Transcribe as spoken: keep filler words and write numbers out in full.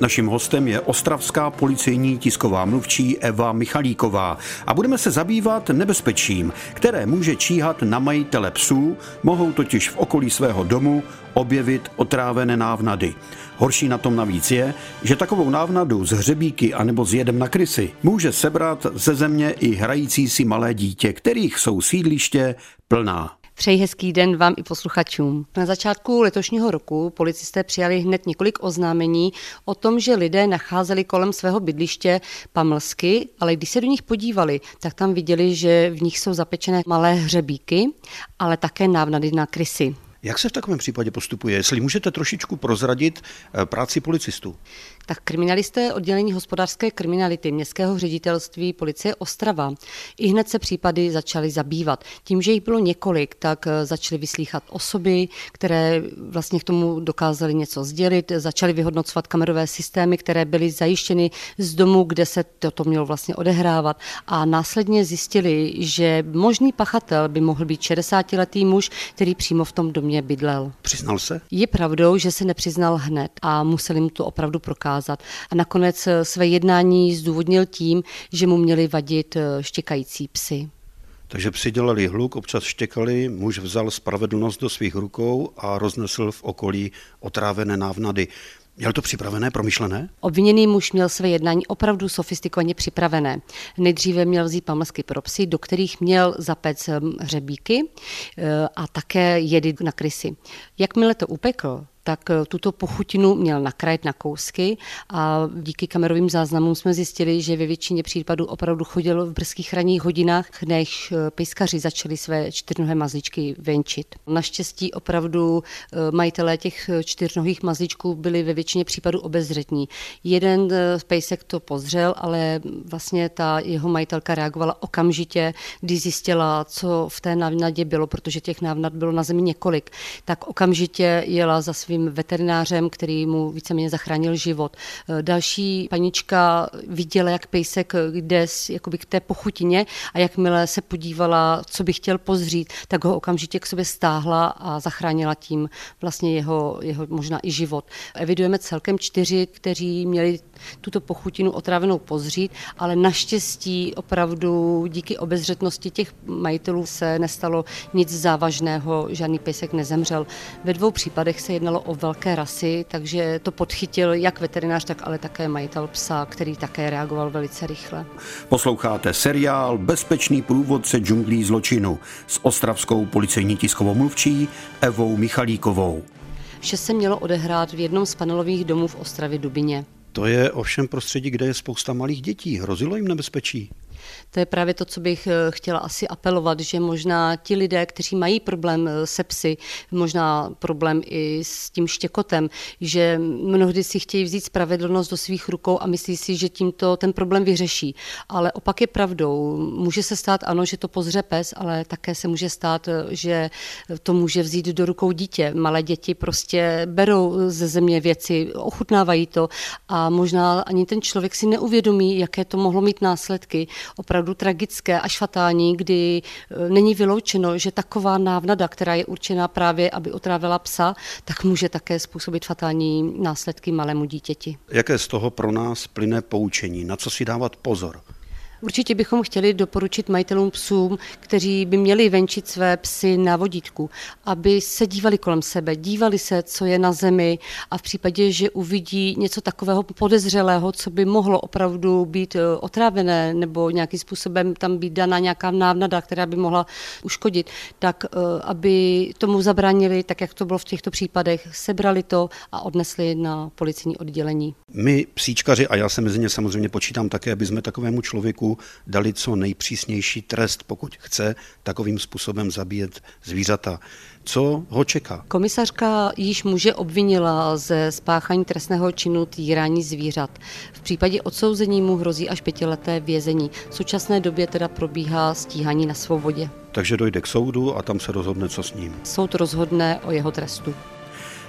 Naším hostem je ostravská policejní tisková mluvčí Eva Michalíková a budeme se zabývat nebezpečím, které může číhat na majitele psů, mohou totiž v okolí svého domu objevit otrávené návnady. Horší na tom navíc je, že takovou návnadu z hřebíky anebo z jedem na krysy může sebrat ze země i hrající si malé dítě, kterých jsou sídliště plná. Přeji hezký den vám i posluchačům. Na začátku letošního roku policisté přijali hned několik oznámení o tom, že lidé nacházeli kolem svého bydliště pamlsky, ale když se do nich podívali, tak tam viděli, že v nich jsou zapečené malé hřebíky, ale také návnady na krysy. Jak se v takovém případě postupuje? Jestli můžete trošičku prozradit práci policistů? Tak kriminalisté oddělení hospodářské kriminality Městského ředitelství policie Ostrava i hned se případy začaly zabývat. Tím, že jich bylo několik, tak začaly vyslýchat osoby, které vlastně k tomu dokázaly něco sdělit, začaly vyhodnocovat kamerové systémy, které byly zajištěny z domu, kde se toto mělo vlastně odehrávat, a následně zjistili, že možný pachatel by mohl být šedesátiletý muž, který přímo v tom domě bydlel. Přiznal se? Je pravdou, že se nepřiznal hned a museli mu to opravdu prokázat. A nakonec své jednání zdůvodnil tím, že mu měli vadit štěkající psy. Takže psi dělali hluk, občas štěkali, muž vzal spravedlnost do svých rukou a roznesl v okolí otrávené návnady. Měl to připravené, promyšlené? Obviněný muž měl své jednání opravdu sofistikovaně připravené. Nejdříve měl vzít pamlsky pro psy, do kterých měl zapéct hřebíky a také jedy na krysy. Jakmile to upekl, tak tuto pochutinu měl nakrájet na kousky a díky kamerovým záznamům jsme zjistili, že ve většině případů opravdu chodil v brzkých ranních hodinách, než pejskaři začali své čtyřnohé mazlíčky venčit. Naštěstí opravdu majitelé těch čtyřnohých mazlíčků byli ve většině případů obezřetní. Jeden pejsek to pozřel, ale vlastně ta jeho majitelka reagovala okamžitě, když zjistila, co v té návnadě bylo, protože těch návnad bylo na zemi několik, tak okamžitě jela za svým veterinářem, který mu víceméně zachránil život. Další panička viděla, jak pejsek jde jakoby k té pochutině, a jakmile se podívala, co by chtěl pozřít, tak ho okamžitě k sobě stáhla a zachránila tím vlastně jeho, jeho možná i život. Evidujeme celkem čtyři, kteří měli tuto pochutinu otrávenou pozřít, ale naštěstí opravdu díky obezřetnosti těch majitelů se nestalo nic závažného, žádný pejsek nezemřel. Ve dvou případech se jednalo o velké rasy, takže to podchytil jak veterinář, tak ale také majitel psa, který také reagoval velice rychle. Posloucháte seriál Bezpečný průvodce džunglí zločinu s ostravskou policejní tiskovou mluvčí Evou Michalíkovou. Vše se mělo odehrát v jednom z panelových domů v Ostravě Dubině. To je ovšem prostředí, kde je spousta malých dětí. Hrozilo jim nebezpečí? To je právě to, co bych chtěla asi apelovat, že možná ti lidé, kteří mají problém se psy, možná problém i s tím štěkotem, že mnohdy si chtějí vzít spravedlnost do svých rukou a myslí si, že tímto ten problém vyřeší. Ale opak je pravdou. Může se stát, ano, že to pozře pes, ale také se může stát, že to může vzít do rukou dítě. Malé děti prostě berou ze země věci, ochutnávají to a možná ani ten člověk si neuvědomí, jaké to mohlo mít následky. Opravdu tragické až fatální, kdy není vyloučeno, že taková návnada, která je určená právě, aby otrávila psa, tak může také způsobit fatální následky malému dítěti. Jaké z toho pro nás plyne poučení? Na co si dávat pozor? Určitě bychom chtěli doporučit majitelům psům, kteří by měli venčit své psy na vodítku, aby se dívali kolem sebe, dívali se, co je na zemi, a v případě, že uvidí něco takového podezřelého, co by mohlo opravdu být otrávené nebo nějakým způsobem tam být daná nějaká návnada, která by mohla uškodit, tak aby tomu zabránili, tak jak to bylo v těchto případech, sebrali to a odnesli na policejní oddělení. My psíčkaři, a já se mezi ně samozřejmě počítám také, aby jsme takovému člověku dali co nejpřísnější trest, pokud chce takovým způsobem zabíjet zvířata. Co ho čeká? Komisařka již muže obvinila ze spáchání trestného činu týrání zvířat. V případě odsouzení mu hrozí až pětileté vězení. V současné době teda probíhá stíhání na svobodě. Takže dojde k soudu a tam se rozhodne, co s ním. Soud rozhodne o jeho trestu.